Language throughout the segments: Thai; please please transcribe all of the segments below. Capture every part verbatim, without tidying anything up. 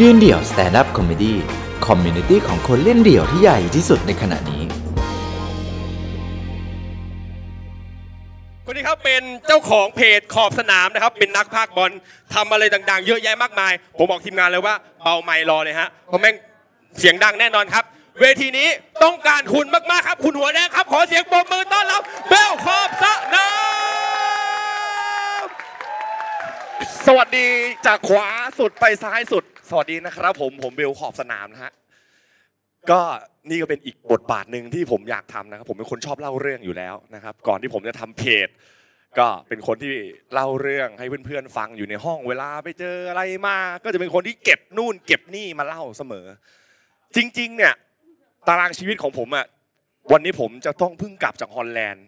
ยืนเดี่ยว Stand Up Comedy คอมมูนิตี้ของคนเล่นเดี่ยวที่ใหญ่ที่สุดในขณะนี้คนนี้ครับเป็นเจ้าของเพจขอบสนามนะครับเป็นนักพากย์บอลทำอะไรต่างๆเยอะแยะมากมายผมบอกทีมงานเลยว่าเบาไมค์รอเลยฮะเพราะแม่งเสียงดังแน่นอนครับเวทีนี้ต้องการคุณมากๆครับคุณหัวแดงครับขอเสียงปรบมือต้อนรับเบลขอบสนามสวัสดีจากขวาสุดไปซ้ายสุดสวัสดีนะครับผมผมเบลขอบสนามนะฮะก็นี่ก็เป็นอีกบทบาทหนึ่งที่ผมอยากทำนะครับผมเป็นคนชอบเล่าเรื่องอยู่แล้วนะครับก่อนที่ผมจะทำเพจก็เป็นคนที่เล่าเรื่องให้เพื่อนๆฟังอยู่ในห้องเวลาไปเจออะไรมาก็จะเป็นคนที่เก็บนู่นเก็บนี่มาเล่าเสมอจริงๆเนี่ยตารางชีวิตของผมอ่ะวันนี้ผมจะต้องเพิ่งกลับจากฮอลแลนด์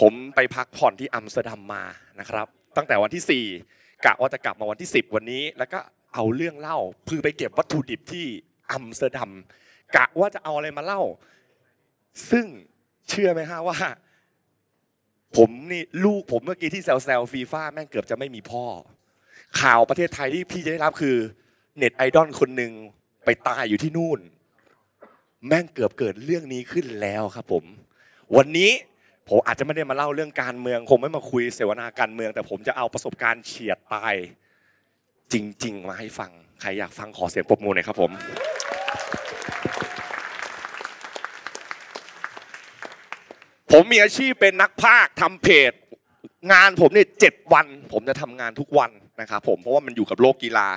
ผมไปพักผ่อนที่อัมสเตอร์ดัมมานะครับตั้งแต่วันที่สี่กะว่าจะกลับมาวันที่สิบวันนี้แล้วก็เอาเรื่องเล่าคือไปเก็บวัตถุดิบที่อัมสเตอร์ดัมกะว่าจะเอาอะไรมาเล่าซึ่งเชื่อไหมฮะว่าผมนี่ลูกผมเมื่อกี้ที่แซวๆฟีฟ่าแม่งเกือบจะไม่มีพ่อข่าวประเทศไทยที่พี่จะได้รับคือเน็ตไอดอลคนหนึ่งไปตายอยู่ที่นู่นแม่งเกือบเกิดเรื่องนี้ขึ้นแล้วครับผมวันนี้ผมอาจจะไม่ได้มาเล่าเรื่องการเมืองคงไม่มาคุยเสวนาการเมืองแต่ผมจะเอาประสบการณ์เฉียดตายจริงๆมาให้ฟังใครอยากฟังขอเสียงปรบมือหน่อยครับผมผมมีอาชีพเป็นนักพากย์ทำเพจงานผมเนี่ยเจ็ดวันผมจะทำงานทุกวันนะครับผมเพราะว่ามันอยู่กับโลกกีฬา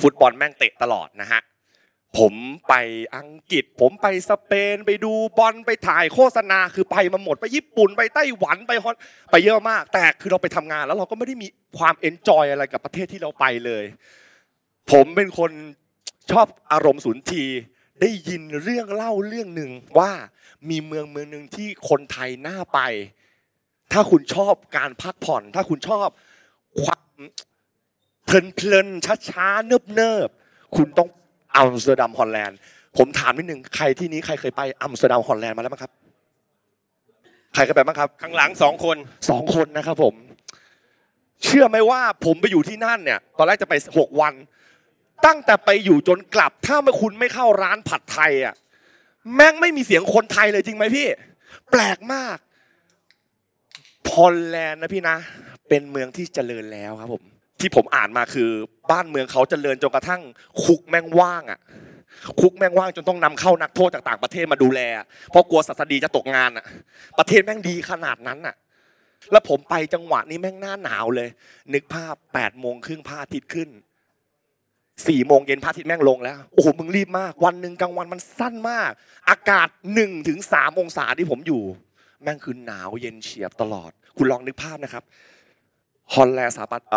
ฟุตบอลแม่งเตะตลอดนะฮะผมไปอังกฤษผมไปสเปนไปดูบอลไปถ่ายโฆษณาคือไปมาหมดไปญี่ปุ่นไปไต้หวันไปฮอนไปเยอะมากแต่คือเราไปทำงานแล้วเราก็ไม่ได้มีความเอนจอยอะไรกับประเทศที่เราไปเลยผมเป็นคนชอบอารมณ์สุนทรีย์ได้ยินเรื่องเล่าเรื่องหนึ่งว่ามีเมืองเมืองหนึ่งที่คนไทยน่าไปถ้าคุณชอบการพักผ่อนถ้าคุณชอบความเพลินๆช้าๆเนิบๆคุณต้องอัมสเตอร์ดัมฮอลแลนด์ผมถามนิดนึงใครที่นี้ใครเคยไปอัมสเตอร์ดัมฮอลแลนด์มาแล้วมั้งครับใครเคยไปบ้างครับข้างหลังสองคนสองคนนะครับผมเชื่อไหมว่าผมไปอยู่ที่นั่นเนี่ยตอนแรกจะไปหกวันตั้งแต่ไปอยู่จนกลับถ้าไม่คุณไม่เข้าร้านผัดไทยอ่ะแม่งไม่มีเสียงคนไทยเลยจริงไหมพี่แปลกมากฮอลแลนด์นะพี่นะเป็นเมืองที่เจริญแล้วครับผมที่ผมอ่านมาคือบ้านเมืองเขาเจริญจนกระทั่งคุกแม่งว่างอ่ะคุกแม่งว่างจนต้องนำเข้านักโทษจากต่างประเทศมาดูแลเพราะกลัวศาสดีจะตกงานอ่ะประเทศแม่งดีขนาดนั้นอ่ะแล้วผมไปจังหวะนี้แม่งหน้าหนาวเลยนึกภาพแปดโมงครึ่งพระอาทิตย์ขึ้นสี่โมงเย็นพระอาทิตย์แม่งลงแล้วโอ้โหมึงรีบมากวันหนึ่งกลางวันมันสั้นมากอากาศหนึ่งถึงสามองศาที่ผมอยู่แม่งคือหนาวเย็นเฉียบตลอดคุณลองนึกภาพนะครับฮอลแลนด์สถาปัตย์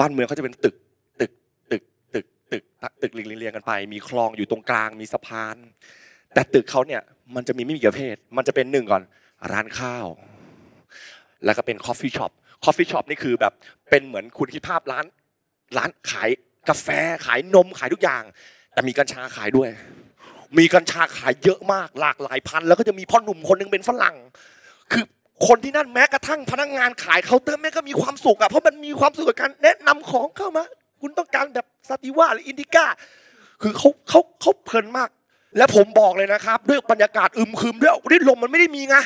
บ้านเมืองเขาจะเป็นตึกตึกตึกตึกตึกตึกเรียงๆกันไปมีคลองอยู่ตรงกลางมีสะพานแต่ตึกเขาเนี่ยมันจะมีไม่กี่ประเภทมันจะเป็นหนึ่งก่อนร้านข้าวแล้วก็เป็นคอฟฟี่ช็อปคอฟฟี่ช็อปนี่คือแบบเป็นเหมือนคุณคิดภาพร้านร้านขายกาแฟขายนมขายทุกอย่างแต่มีกัญชาขายด้วยมีกัญชาขายเยอะมากหลากหลายพันแล้วก็จะมีพ่อหนุ่มคนนึงเป็นฝรั่งคือคนที่นั่นแม้กระทั่งพนักงานขายเคาน์เตอร์แม่ก็มีความสุขอ่ะเพราะมันมีความสุขกับการแนะนำของเข้ามาคุณต้องการแบบซาติว่าหรืออินดิก้าคือเขาเขาเขาเพลินมากและผมบอกเลยนะครับด้วยบรรยากาศอึมครึมด้วยฤทธิ์ลมมันไม่ได้มีไง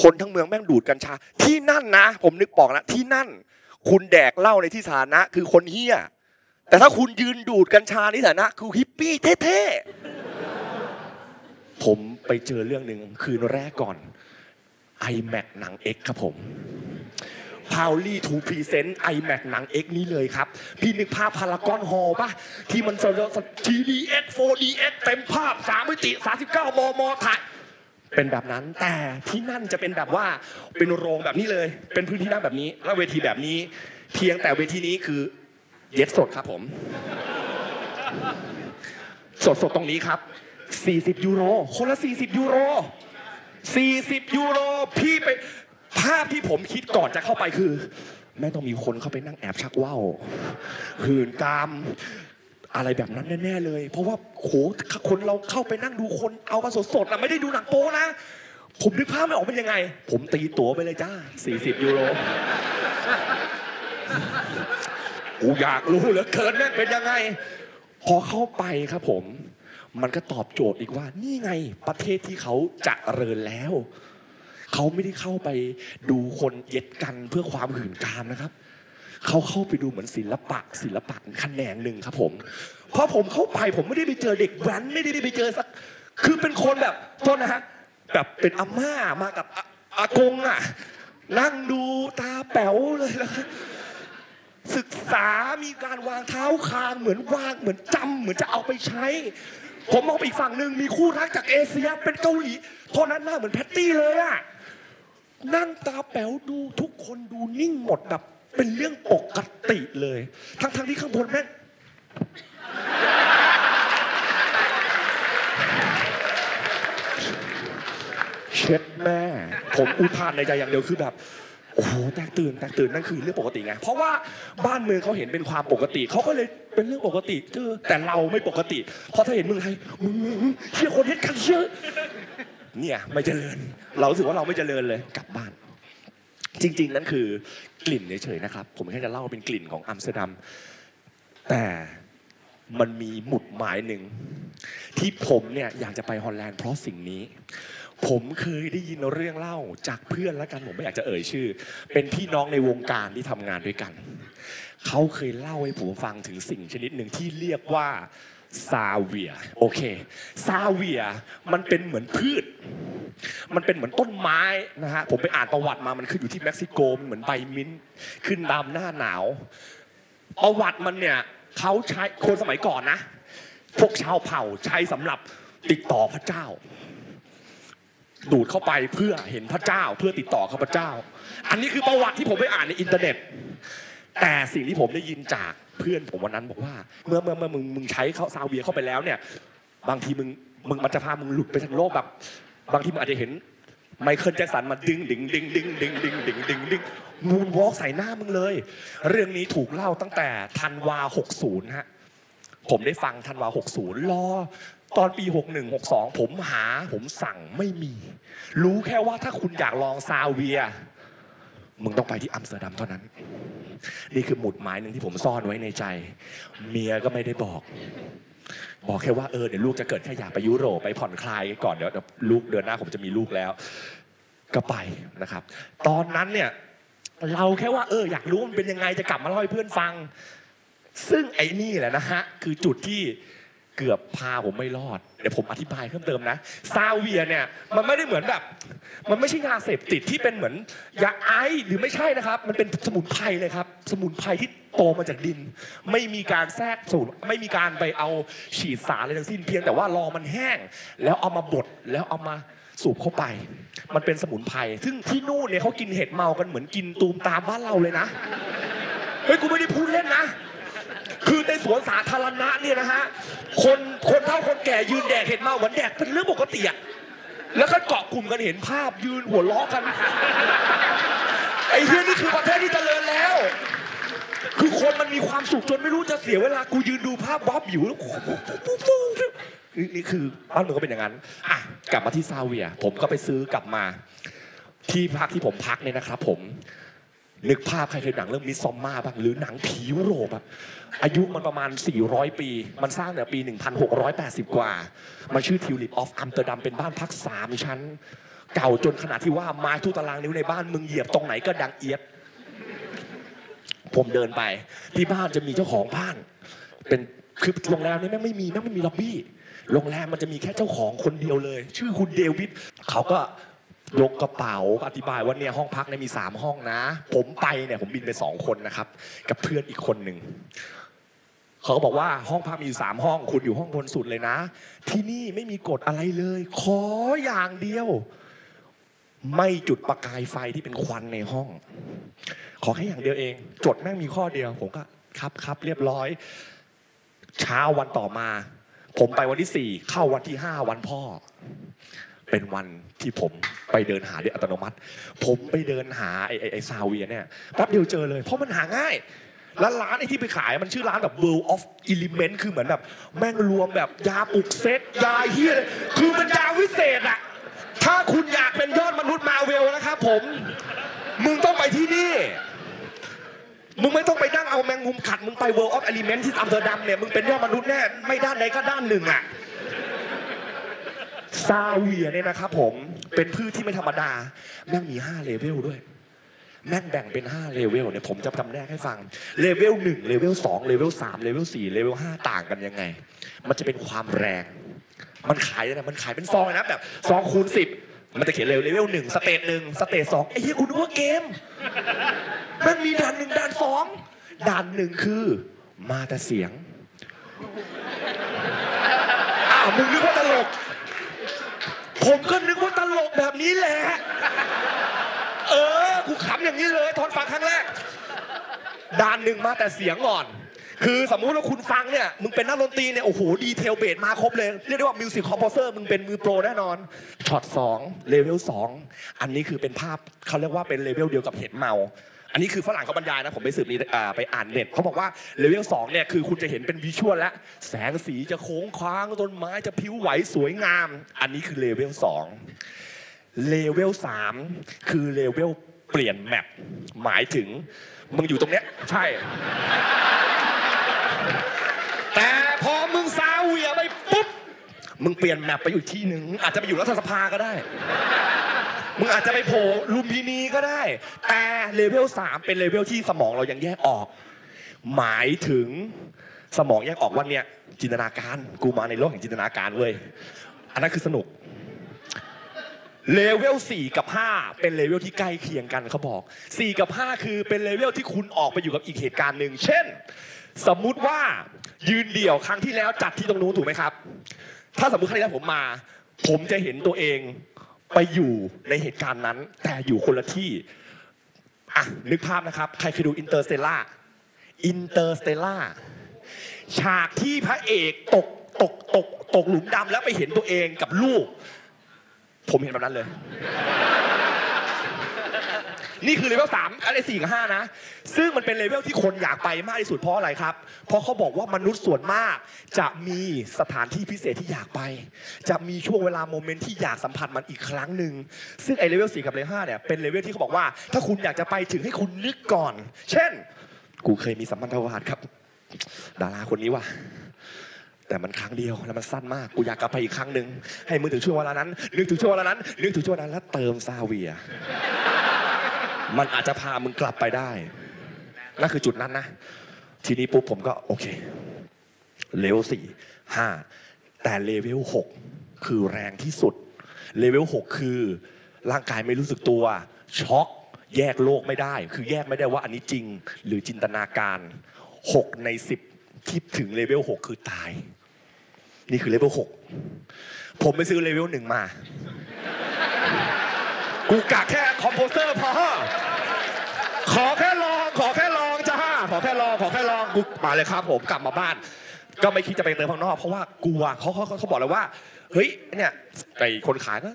คนทั้งเมืองแม่งดูดกัญชาที่นั่นนะผมนึกบอกนะที่นั่นคุณแดกเหล้าในที่สาธารณะคือคนเหี้ยแต่ถ้าคุณยืนดูดกัญชาในที่สาธารณะคือฮิปปี้เท่ๆผมไปเจอเรื่องหนึ่งคืนแรกก่อนไอแม็ก หนัง เอ็กซ์ ครับผมพาวลี่ทูพรีเซนต์ ไอแม็ก หนัง เอ็กซ์ นี้เลยครับพี่นึกภาพพารากอนฮอลล์ป่ะที่มันที ดี เอ็กซ์ โฟร์ ดี เอ็กซ์ เต็มภาพสามมิติสามสิบเก้า มม ถ่ายเป็นแบบนั้นแต่ที่นั่นจะเป็นแบบว่าเป็นโรงแบบนี้เลยเป็นพื้นที่นั่งแบบนี้แล้วเวทีแบบนี้เพียงแต่เวทีนี้คือเย็ดสดครับผมสดสดตรงนี้ครับสี่สิบยูโรคนละสี่สิบยูโรสี่สิบยูโรพี่ไปภาพที่ผมคิดก่อนจะเข้าไปคือแม่ต้องมีคนเข้าไปนั่งแอบชักว่าวหื่นกามอะไรแบบนั้นแน่ๆเลยเพราะว่าโหคนเราเข้าไปนั่งดูคนเอากันสดๆนะไม่ได้ดูหนังโป๊นะผมนึกภาพไม่ออกเป็นยังไงผมตีตั๋วไปเลยจ้าสี่สิบยูโรกูอยากรู้เหลือเกินแม่เป็นยังไง พอเข้าไปครับผมมันก็ตอบโจทย์อีกว่านี่ไงประเทศที่เขาเจริญแล้วเขาไม่ได้เข้าไปดูคนเย็ดกันเพื่อความหื่นกามนะครับเขาเข้าไปดูเหมือนศิลปะศิลปะแขนงหนึ่งครับผมเพราะผมเข้าไปผมไม่ได้ไปเจอเด็กแว้นไม่ได้ไปเจอสักคือเป็นคนแบบโทษนะฮะแบบเป็นอาม่ามากับอากงอ่ะนั่งดูตาแป๋วเลยแล้วศึกษามีการวางเท้าคางเหมือนวางเหมือนจำเหมือนจะเอาไปใช้ผมมองไปอีกฝั่งหนึ่งมีคู่รักจากเอเชียเป็นเกาหลีโทษนั้นหน้าเหมือนแพตตี้เลยอ่ะนั่งตาแป๋วดูทุกคนดูนิ่งหมดแบบเป็นเรื่องปกติเลยทั้งทั้งที่ข้างบนแม่งเช็ดแม่ผมอุทานในใจอย่างเดียวคือแบบโอ้โหแตกตื่นแตกตื่นนั่นคือเรื่องปกติไงเพราะว่าบ้านเมืองเขาเห็นเป็นความปกติเขาก็เลยเป็นเรื่องปกติเจอแต่เราไม่ปกติเพราะถ้าเห็นเมืองไทยเชี่ยคนเฮ็ดกันเยอะเนี่ยไม่เจริญเรารู้สึกว่าเราไม่เจริญเลยกลับบ้านจริงๆนั่นคือกลิ่นเฉยๆนะครับผมแค่จะเล่าเป็นกลิ่นของอัมสเตอร์ดัมแต่มันมีหมุดหมายหนึ่งที่ผมเนี่ยอยากจะไปฮอลแลนด์เพราะสิ่งนี้ผมเคยได้ยินเรื่องเล่าจากเพื่อนแล้วกันผมไม่อยากจะเอ่ยชื่อเป็นพี่น้องในวงการที่ทำงานด้วยกันเขาเคยเล่าให้ผมฟังถึงสิ่งชนิดหนึ่งที่เรียกว่าซาเวียโอเคซาเวียมันเป็นเหมือนพืชมันเป็นเหมือนต้นไม้นะฮะผมไปอ่านประวัติมามันขึ้นอยู่ที่เม็กซิโกเหมือนใบมิ้นขึ้นตามหน้าหนาวประวัติมันเนี่ยเขาใช้คนสมัยก่อนนะพวกชาวเผ่าใช้สำหรับติดต่อพระเจ้าดูดเข้าไปเพื่อเห็นพระเจ้าเพื่อติดต่อข้าพเจ้าอันนี้คือประวัติที่ผมไปอ่านในอินเทอร์เน็ตแต่สิ่งที่ผมได้ยินจากเพื่อนผมวันนั้นบอกว่าเมื่อเมื่อเมื่อมึงมึงใช้เขาซาเวียเข้าไปแล้วเนี่ยบางทีมึงมึงมันจะพามึงหลุดไปทางโลกแบบบางทีมึงอาจจะเห็นไมเคิลแจ็คสันมาดึงดึงดึงดึงดึงดึงดึงดึงดึงมูนวอล์กใส่หน้ามึงเลยเรื่องนี้ถูกเล่าตั้งแต่ธันวาหกศูนย์ฮะผมได้ฟังธันวาหกศูนย์รอตอนปีหกหนึ่ง หกสองผมหาผมสั่งไม่มีรู้แค่ว่าถ้าคุณอยากลองซาเวียมึงต้องไปที่อัมสเตอร์ดัมเท่านั้นนี่คือหมุดหมายหนึ่งที่ผมซ่อนไว้ในใจเมียก็ไม่ได้บอกบอกแค่ว่าเออเดี๋ยวลูกจะเกิดแค่อยากไปยุโรปไปผ่อนคลายก่อนเดี๋ยวลูกเดือนหน้าผมจะมีลูกแล้วก็ไปนะครับตอนนั้นเนี่ยเราแค่ว่าเอออยากรู้มันเป็นยังไงจะกลับมาเล่าให้เพื่อนฟังซึ่งไอ้นี่แหละนะฮะคือจุดที่เกือบพาผมไม่รอดเดี๋ยวผมอธิบายเพิ่มเติมนะซาเวียเนี่ยมันไม่ได้เหมือนแบบมันไม่ใช่ยาเสพติดที่เป็นเหมือนยาไอหรือไม่ใช่นะครับมันเป็นสมุนไพรเลยครับสมุนไพรที่โตมาจากดินไม่มีการแทรกสูตรไม่มีการไปเอาฉีดสารอะไรทั้งสิ้นเพียงแต่ว่ารอมันแห้งแล้วเอามาบดแล้วเอามาสูบเข้าไปมันเป็นสมุนไพรซึ่งที่นู่นเนี่ยเขากินเห็ดเมากันเหมือนกินตูมตามบ้านเราเลยนะเฮ้ยกูไม่ได้พูดเล่นนะคือในสวนสาธารณะเนี่ยนะฮะคนคนเฒ่าคนแก่ยืนแดกเห็ดเมาเหมือนแดกเป็นเรื่องปกติอ่ะแล้วก็เกาะกลุ่มกันเห็นภาพยืนหัวล้อกันไอ้เรื่องนี้คือประเทศที่เจริญแล้วคือคนมันมีความสุขจนไม่รู้จะเสียเวลากูยืนดูภาพบ๊อบอยู่แล้วนี่คือบ้านเมืองก็เป็นอย่างนั้นอ่ะกลับมาที่ซาเวียผมก็ไปซื้อกลับมาที่พักที่ผมพักเนี่ยนะครับผมนึกภาพใครเคยหนังเรื่องมิซอมม่าบ้างหรือหนังผียุโรปแบบอายุมันประมาณสี่ร้อยปีมันสร้างเนี่ยปีหนึ่งพันหกร้อยแปดสิบกว่ามันชื่อ Tulip of Amsterdam เป็นบ้านพักสามชั้นเก่าจนขนาดที่ว่าไม้ทุกตารางนิ้วในบ้านมึงเหยียบตรงไหนก็ดังเอี๊ยดผมเดินไปที่บ้านจะมีเจ้าของบ้านเป็นคือโรงแรมนี้แม่งไม่มีแม่งไม่มีล็อบบี้โรงแรมมันจะมีแค่เจ้าของคนเดียวเลยชื่อคุณเดวิดเขาก็ยกกระเป๋าอธิบายว่าเนี่ยห้องพักเนี่ยมีสามห้องนะผมไปเนี่ยผมบินไปสองคนนะครับกับเพื่อนอีกคนหนึ่งเขาก็บอกว่าห้องพักมีอยู่สามห้องคุณอยู่ห้องบนสุดเลยนะที่นี่ไม่มีกฎอะไรเลยขออย่างเดียวไม่จุดประกายไฟที่เป็นควันในห้องขอแค่อย่างเดียวเองจดแม่งมีข้อเดียวผมก็ครับครับเรียบร้อยเช้าวันต่อมาผมไปวันที่สี่เข้าวันที่ห้าวันพ่อเป็นวันที่ผมไปเดินหาโดยอัตโนมัติผมไปเดินหาไอ้ไอ้ซาเวียเนี่ยแป๊บเดียวเจอเลยเพราะมันหาง่ายแล้วร้านไอ้ที่ไปขายมันชื่อร้านแบบ World of Element คือเหมือนแบบแม่งรวมแบบยาปลุกเซตยาเฮี้ยคือมันยาวิเศษอะถ้าคุณอยากเป็นยอดมนุษย์ Marvel นะครับผมมึงต้องไปที่นี่มึงไม่ต้องไปนั่ง เอาแมงมุมขัดมึงไป World of Element ที่อัมสเตอร์ดัมเนี่ยมึงเป็นยอดมนุษย์แน่ไม่ด้านไหนก็ด้านหนึ่งอ่ะซาเวียเนี่ยนะครับผมเป็นพืชที่ไม่ธรรมดาแม่งมีห้าเลเวลด้วยแม่งแบ่งเป็นห้าเลเวลเนี่ยผมจะจำแนกให้ฟังเลเวลหนึ่งเลเวลสองเลเวลสามเลเวลสี่เลเวลห้าต่างกันยังไงมันจะเป็นความแรงมันขายนะมันขายเป็นซองนะแบบซองคูณสิบมันจะเขียนเลเวลหนึ่งสเตจหนึ่งสเตจสองไอ้เหี้ยกูนึกว่าเกมมันมีด่านหนึ่งด่านสองด่านหนึ่งคือมาแต่เสียงอ้าวมึงนึกว่าตลกผมก็นึกว่าตลกแบบนี้แหละเออกูขำอย่างนี้เลยทอนฟังครั้งแรกด่านหนึ่งมาแต่เสียงก่อนคือสมมุติว่าคุณฟังเนี่ยมึงเป็นนักดนตรีเนี่ยโอ้โหดีเทลเบสมาครบเลยเรียกได้ว่ามิวสิคคอมโพเซอร์มึงเป็นมือโปรแน่นอนช็อตสองเลเวลสองอันนี้คือเป็นภาพเขาเรียกว่าเป็นเลเวลเดียวกับเห็ดเมาอันนี้คือฝรั่งเขาบรรยายนะผมไปสืบนี้ไปอ่านเน็ตเขาบอกว่าเลเวลสองเนี่ยคือคุณจะเห็นเป็นวิชวลและแสงสีจะโค้งคว้างต้นไม้จะพิ้วไหวสวยงามอันนี้คือเลเวลสองเลเวลสามคือเลเวลเปลี่ยนแมปหมายถึงมึงอยู่ตรงเนี้ยใช่แต่พอมึงซาเวียไปปุ๊บมึงเปลี่ยนแมปไปอยู่ที่หนึ่งอาจจะไปอยู่รัฐสภาก็ได้มึงอาจจะไปโผล่ลุมพินีก็ได้แต่เลเวลสามเป็นเลเวลที่สมองเรายังแยกออกหมายถึงสมองแยกออกว่าเนี่ยจินตนาการกูมาในโลกแห่งจินตนาการเว้ยอันนั้นคือสนุกเลเวลสี่กับห้าเป็นเลเวลที่ใกล้เคียงกันเขาบอกสี่กับห้าคือเป็นเลเวลที่คุณออกไปอยู่กับอีกเหตุการณ์หนึ่งเช่นสมมุติว่ายืนเดี่ยวครั้งที่แล้วจัดที่ตรงนู้นถูกไหมครับถ้าสมมุติครั้งที่แล้วผมมาผมจะเห็นตัวเองไปอยู่ในเหตุการณ์นั้นแต่อยู่คนละที่อ่ะนึกภาพนะครับใครเคยดูอินเตอร์สเตลล่าอินเตอร์สเตลล่าฉากที่พระเอกตกตกตกตกหลุมดำแล้วไปเห็นตัวเองกับลูกผมเห็นแบบนั้นเลยนี่คือเลเวลสามอะไรสี่กับห้านะซึ่งมันเป็นเลเวลที่คนอยากไปมากที่สุดเพราะอะไรครับเพราะเขาบอกว่ามนุษย์ส่วนมากจะมีสถานที่พิเศษที่อยากไปจะมีช่วงเวลาโมเมนต์ที่อยากสัมผัสมันอีกครั้งหนึ่งซึ่งไอเลเวลสี่กับเลเวลห้าเนี่ยเป็นเลเวลที่เขาบอกว่าถ้าคุณอยากจะไปถึงให้คุณนึกก่อนเช่นกูเคยมีสัมพันธวาสครับดาราคนนี้ว่ะแต่มันครั้งเดียวแล้วมันสั้นมากกูอยากกลับไปอีกครั้งหนึ่งให้มึงถึงช่วงเวลานั้นนึกถึงช่วงเวลานั้นนึกถึงช่วงนั้นแล้วเติมซาเวียมันอาจจะพามึงกลับไปได้นั่นคือจุดนั้นนะทีนี้ปุ๊บผมก็โอเคเลเวลสี่ห้าแต่เลเวลหกคือแรงที่สุดเลเวลหกคือร่างกายไม่รู้สึกตัวช็อกแยกโลกไม่ได้คือแยกไม่ได้ว่าอันนี้จริงหรือจินตนาการหกในสิบที่ถึงเลเวลหกคือตายนี่คือเลเวลหกผมไปซื้อเลเวลหนึ่งมากูกะแค่คอมโพเซอร์พอขอแค่ลองขอแค่ลองจ้าขอแค่ลองขอแค่ลองกูมาเลยครับผมกลับมาบ้านก็ไม่คิดจะไปเติมข้างนอกเพราะว่ากลัวเขาเขาเขาบอกเลยว่าเฮ้ยเนี่ยไอ้คนขายก็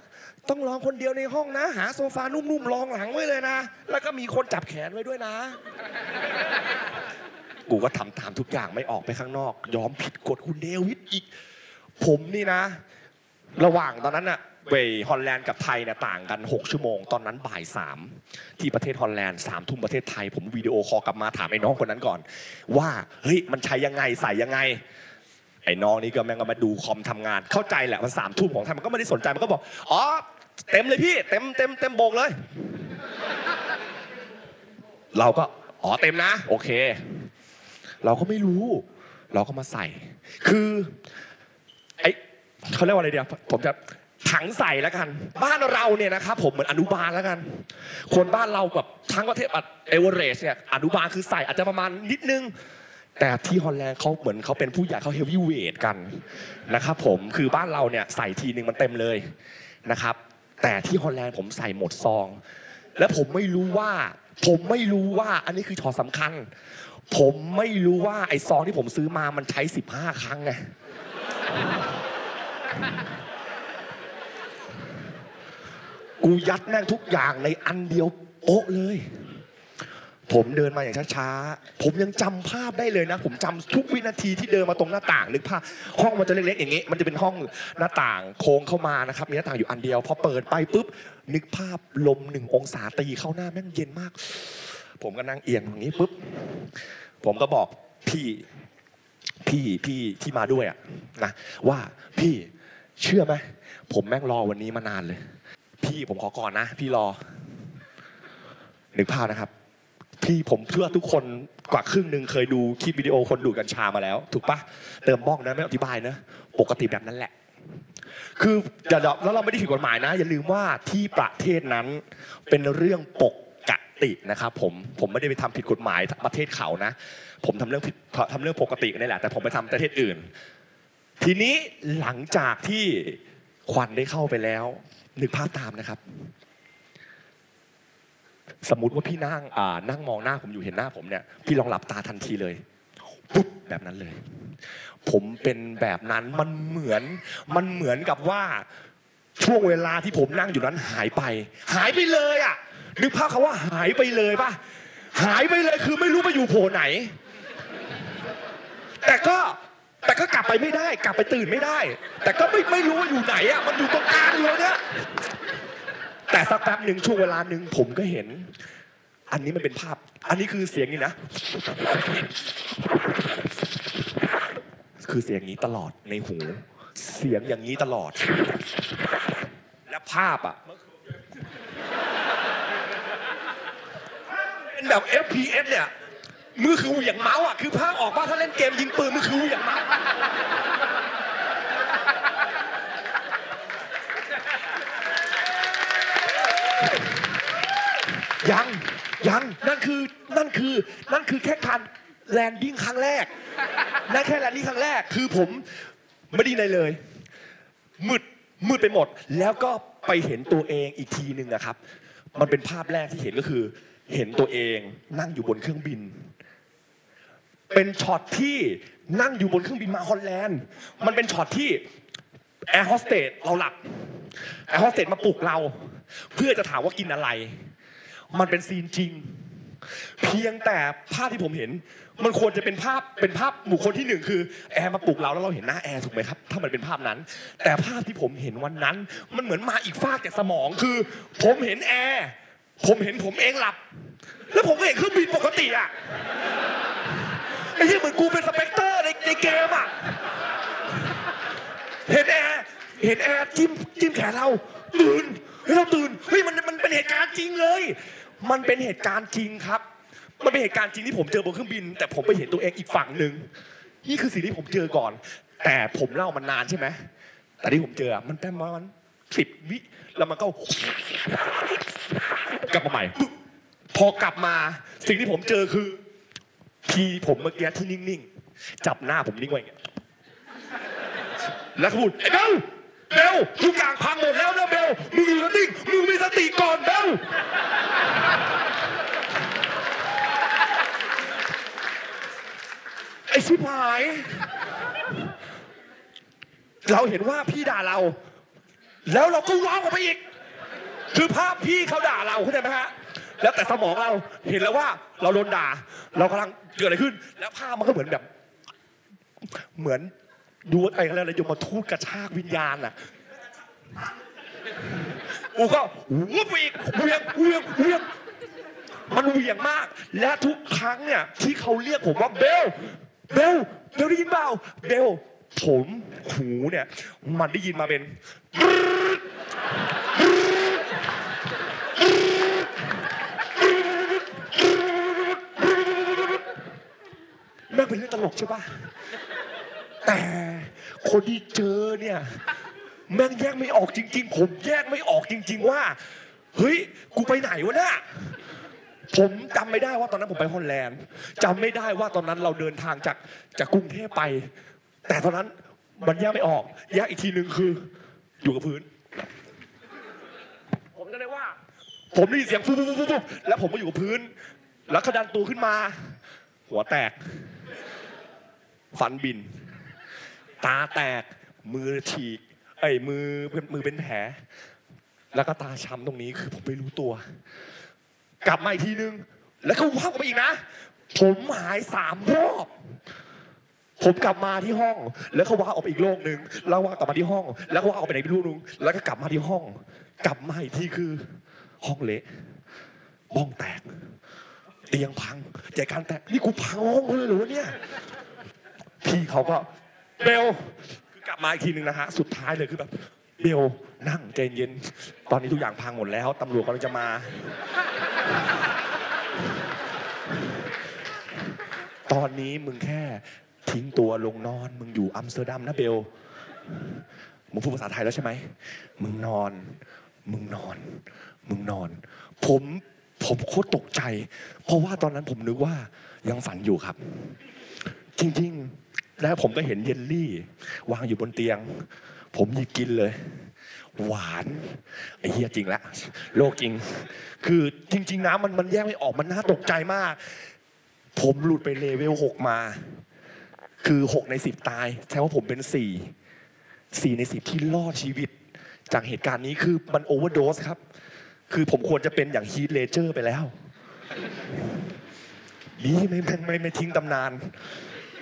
ต้องลองคนเดียวในห้องนะหาโซฟานุ่มๆรองหลังไว้เลยนะแล้วก็มีคนจับแขนไว้ด้วยนะกูก็ทำตามทุกอย่างไม่ออกไปข้างนอกยอมผิดกฎคุณเดวิดอีกผมนี่นะระหว่างตอนนั้นอะไปฮอลแลนด์กับไทยเนี่ยต่างกันหกชั่วโมงตอนนั้นบ่ายสามที่ประเทศฮอลแลนด์สามทุ่มประเทศไทยผมวิดีโอคอลกลับมาถามไอ้น้องคนนั้นก่อนว่าเฮ้ยมันใช้ยังไงใส่ยังไงไอ้น้องนี้ก็แม่งก็มาดูคอมทำงานเข้าใจแหละมันสามทุ่มของไทยมันก็ไม่ได้สนใจมันก็บอกอ๋อเต็มเลยพี่เต็มเต็มเต็มโบกเลยเราก็อ๋อเต็มนะโอเคเราก็ไม่รู้เราก็มาใส่คือไอ้เขาเรียกว่าอะไรเดี๋ยวผมจะถังใส่แล้วกันบ้านเราเนี่ยนะครับผมเหมือนอนุบาลแล้วกันคนบ้านเราแบบทั้งประเทศเอเวอเรสเนี่ยอนุบาลคือใส่อาจจะประมาณนิดนึงแต่ที่ฮอลแลนด์เขาเหมือนเขาเป็นผู้ใหญ่เขาเฮฟวี่เวทกันนะครับผมคือบ้านเราเนี่ยใส่ทีนึงมันเต็มเลยนะครับแต่ที่ฮอลแลนด์ผมใส่หมดซองและผมไม่รู้ว่าผมไม่รู้ว่าอันนี้คือช็อตสำคัญผมไม่รู้ว่าไอ้ซองที่ผมซื้อมามันใช้สิบห้าครั้งไงกูยัดแม่งทุกอย่างในอันเดียวโป๊ะเลยผมเดินมาอย่างช้าๆผมยังจำภาพได้เลยนะผมจำทุกวินาทีที่เดินมาตรงหน้าต่างนึกภาพห้องมันจะเล็กๆอย่างนี้มันจะเป็นห้องหน้าต่างโค้งเข้ามานะครับมีหน้าต่างอยู่อันเดียวพอเปิดไปปุ๊บนึกภาพลมหนึ่งองศาตีเข้าหน้าแม่งเย็นมากผมก็นั่งเอียงอย่างนี้ปุ๊บ ผมก็บอกพี่พี่พี่ที่มาด้วยอ่ะนะว่าพี่เชื่อไหมผมแม่งรอวันนี้มานานเลยพี่ผมขอก่อนนะพี่รอหนึ่งภาพนะครับพี่ผมเชื่อทุกคนกว่าครึ่งหนึ่งเคยดูคลิปวิดีโอคนดูดกัญชามาแล้วถูกปะเติมบ้องนะไม่อธิบายนะปกติแบบนั้นแหละคือเดี๋ยวแล้วเราไม่ได้ผิดกฎหมายนะอย่าลืมว่าที่ประเทศนั้นเป็นเรื่องปกตินะครับผมผมไม่ได้ไปทำผิดกฎหมายประเทศเขานะผมทำเรื่องผิดทำเรื่องปกตินี่แหละแต่ผมไปทำประเทศอื่นทีนี้หลังจากที่ควันได้เข้าไปแล้วนึกภาพตามนะครับสมมุติว่าพี่นั่งอ่านั่งมองหน้าผมอยู่เห็นหน้าผมเนี่ยพี่ลองหลับตาทันทีเลยปุ๊บแบบนั้นเลยผมเป็นแบบนั้นมันเหมือนมันเหมือนกับว่าช่วงเวลาที่ผมนั่งอยู่นั้นหายไปหายไปเลยอ่ะนึกภาพเขาว่าหายไปเลยป่ะหายไปเลยคือไม่รู้ไปอยู่โผล่ไหนแต่ก็แต่ก็กลับไปไม่ได้กลับไปตื่นไม่ได้แต่ก็ไม่ไม่รู้ว่าอยู่ไหนอ่ะมันอยู่ตรงกลางเลยเนี่ยแต่สักแป๊บหนึ่งช่วงเวลาหนึ่งผมก็เห็นอันนี้มันเป็นภาพอันนี้คือเสียงนี้นะคือเสียงนี้ตลอดในหูเสียงอย่างนี้ตลอดและภาพอ่ะแบบ เอฟ พี เอส เนี่ยมือคืออย่างเมาส์อ่ะคือภาพออกว่าถ้าเล่นเกมยิงปืนมือคืออย่างเมาส์ยังยังนั่นคือนั่นคือนั่นคือแค่การแลนดิ้งครั้งแรกนั่นแค่แลนดิ้งครั้งแรกคือผมไม่ดีเลยเลยมืดมืดไปหมดแล้วก็ไปเห็นตัวเองอีกทีหนึ่งนะครับมันเป็นภาพแรกที่เห็นก็คือเห็นตัวเองนั่งอยู่บนเครื่องบินเป็นช็อตที่นั่งอยู่บนเครื่องบินมาฮอลแลนด์มันเป็นช็อตที่แอร์โฮสเตสเราหลับแอร์โฮสเตสมาปลุกเราเพื่อจะถามว่ากินอะไรมันเป็นซีนจริงเพียงแต่ภาพที่ผมเห็นมันควรจะเป็นภาพเป็นภาพบุคคลที่หนึ่งคือแอร์มาปลุกเราแล้วเราเห็นหน้าแอร์ถูกไหมครับถ้ามันเป็นภาพนั้นแต่ภาพที่ผมเห็นวันนั้นมันเหมือนมาอีกฟากจากสมองคือผมเห็นแอร์ผมเห็นผมเองหลับแล้วผมก็เห็นเครื่องบินปกติอ่ะไอ้ที่เหมือนกูเป็นสเปกเตอร์ในในเกมอ่ะเห็นแอร์เห็นแอร์จิ้มจิ้มแขนเราตื่นเราตื่นเฮ้ยมันมันเป็นเหตุการณ์จริงเลยมันเป็นเหตุการณ์จริงครับมันเป็นเหตุการณ์จริงที่ผมเจอบนเครื่องบินแต่ผมไปเห็นตัวเองอีกฝั่งหนึ่งนี่คือสิ่งที่ผมเจอก่อนแต่ผมเล่ามันนานใช่ไหมแต่ที่ผมเจอมันแป๊บมันสิบวิแล้วมันก็กลับมาใหม่พอกลับมาสิ่งที่ผมเจอคือพี่ผมเมื่อกี้ที่นิ่งๆจับหน้าผมนิ่งไว้อย่างเงี้ยแล้วพูดไอ้เบลเบลทุกอย่างพังหมดแล้วนะเบลมึงอยู่นิ่งมึงมีสติก่อนเบลไอ้ชิบหายเราเห็นว่าพี่ด่าเราแล้วเราก็ร้องออกไปอีกคือภาพพี่เขาด่าเราเข้าใจไหมฮะแล้วแต่สมองเราเห็นแล้วว่าเราโดนด่าเรากำลังเกิดอะไรขึ้นแล้วภาพมันก็เหมือนแบบเหมือนดูอะไรกันแล้วเลยยมมาทูตกระชากวิญญาณน่ะกูก็วุ้บอีกเวียงเวียงเวียงมันเวียงมากและทุกครั้งเนี่ยที่เขาเรียกผมว่าเบลเบลเบลได้ยินเปล่าเบลผมหูเนี่ยมันได้ยินมาเป็นแม่งเป็นเรื่องตลกใช่ป่ะแต่คนที่เจอเนี่ยแม่งแยกไม่ออกจริงๆผมแยกไม่ออกจริงๆว่าเฮ้ยกูไปไหนวะเนี่ยผมจำไม่ได้ว่าตอนนั้นผมไปฮอลแลนด์จำไม่ได้ว่าตอนนั้นเราเดินทางจากจากกรุงเทพไปแต่ตอนนั้นมันแยกไม่ออกแยกอีกทีหนึ่งคืออยู่กับพื้นผมจะได้ว่าผมได้ยินเสียงฟุ๊บฟุ๊บฟุ๊บแล้วผมก็อยู่กับพื้นแล้วกระดันตัวขึ้นมาหัวแตกฟันบินตาแตกมือฉีกไอ้มือเป็นมือเป็นแผลแล้วก็ตาช้ำตรงนี้คือผมไม่รู้ตัวกลับมาอีกทีนึงแล้วก็ว้าวไปอีกนะผมหายสามรอบผมกลับมาที่ห้องแล้วก็ว้าออกไปอีกโลกหนึ่งแล้วว้ากลับมาที่ห้องแล้วว้าออกไปไหนไม่รู้นึงแล้วก็กลับมาที่ห้องกลับมาอีกทีคือห้องเละบ้องแตก เตียงพังใจการแตกนี่กูพังห้องเลยหรือวะเนี่ยพี่เขาก็เบลคือกลับมาอีกทีหนึ่งนะฮะสุดท้ายเลยคือแบบเบลนั่งใจเย็นตอนนี้ทุกอย่างพังหมดแล้วตำรวจกำลังจะมาตอนนี้มึงแค่ทิ้งตัวลงนอนมึงอยู่อัมสเตอร์ดัมนะเบลมึงพูดภาษาไทยแล้วใช่ไหมมึงนอนมึงนอนมึงนอนผมผมโคตรตกใจเพราะว่าตอนนั้นผมนึกว่ายังฝันอยู่ครับจริงๆแล้วผมก็เห็นเยลลี่วางอยู่บนเตียงผมหยิบกินเลยหวานไอ้เหี้ยจริงละโลกจริงคือจริงๆนะมันมันแยกไม่ออกมันน่าตกใจมากผมหลุดไปเลเวลหกมาคือหกในสิบตายแสดงว่าผมเป็นสี่สี่ในสิบที่รอดชีวิตจากเหตุการณ์นี้คือมันโอเวอร์โดสครับคือผมควรจะเป็นอย่างฮีทเลเจอร์ไปแล้วนี่ไม่ไม่ไม่ไม่ทิ้งตำนาน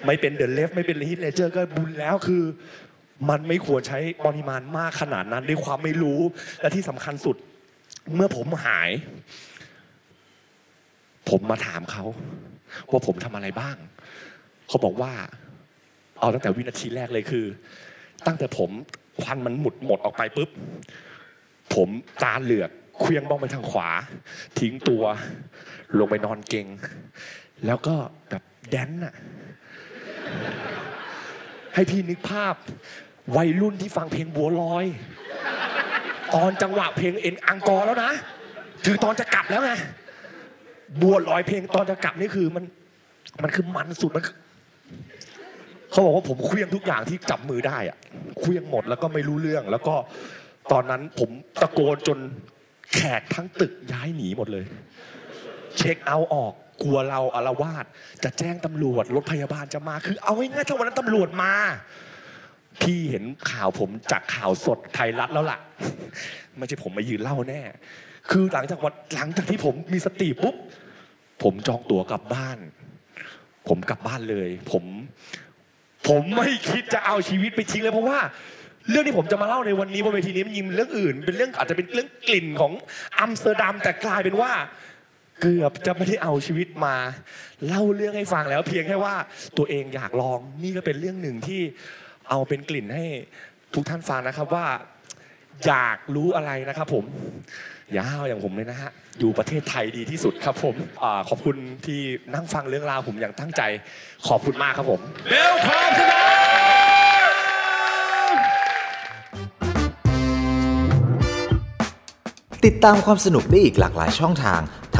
ไม่เป็นเดอะเลฟไม่เป็นฮีทเลเจอร์ก็บุญแล้วคือมันไม่ควรใช้ปริมาณมากขนาดนั้นด้วยความไม่รู้และที่สำคัญสุดเมื่อผมหายผมมาถามเขาว่าผมทำอะไรบ้างเขาบอกว่าเอาตั้งแต่วินาทีแรกเลยคือตั้งแต่ผมควันมันหมุดหมดออกไปปุ๊บผมตาเหลือกเควียงบ้องไปทางขวาทิ้งตัวลงไปนอนเก่งแล้วก็แบบแดนน่ะให้พี่นึกภาพวัยรุ่นที่ฟังเพลงบัวลอยตอนจังหวะเพลงเอ็นอังกอร์แล้วนะคือตอนจะกลับแล้วไงบัวลอยเพลงตอนจะกลับนี่คือมันมันคือมันสุดมันเขาบอกว่าผมเควียงทุกอย่างที่จับมือได้อะเควียงหมดแล้วก็ไม่รู้เรื่องแล้วก็ตอนนั้นผมตะโกนจนแขกทั้งตึกย้ายหนีหมดเลยเช็คเอาออกกลัวเราอารวาสจะแจ้งตำรวจรถพยาบาลจะมาคือเอาง่ายๆถ้าวันนั้นตำรวจมาพี่เห็นข่าวผมจากข่าวสดไทยรัฐแล้วล่ะไม่ใช่ผมมายืนเล่าแน่คือหลังจากวันหลังจากที่ผมมีสติปุ๊บผมจองตั๋วกลับบ้านผมกลับบ้านเลยผมผมไม่คิดจะเอาชีวิตไปทิ้งเลยเพราะว่าเรื่องที่ผมจะมาเล่าในวันนี้บนเวทีนี้มันยิ่งเรื่องอื่นเป็นเรื่องอาจจะเป็นเรื่องกลิ่นของอัมสเตอร์ดัมแต่กลายเป็นว่าเกือบจะไม่ได้เอาชีวิตมาเล่าเรื่องให้ฟังแล้วเพียงแค่ว่าตัวเองอยากลองนี่ก็เป็นเรื่องหนึ่งที่เอาเป็นกลิ่นให้ทุกท่านฟังนะครับว่าอยากรู้อะไรนะครับผมอย่าห้าวอย่างผมเลยนะฮะอยู่ประเทศไทยดีที่สุดครับผมขอบคุณที่นั่งฟังเรื่องราวผมอย่างตั้งใจขอบคุณมากครับผมเบลคอมชนะติดตามความสนุกได้อีกหลากหลายช่องทางท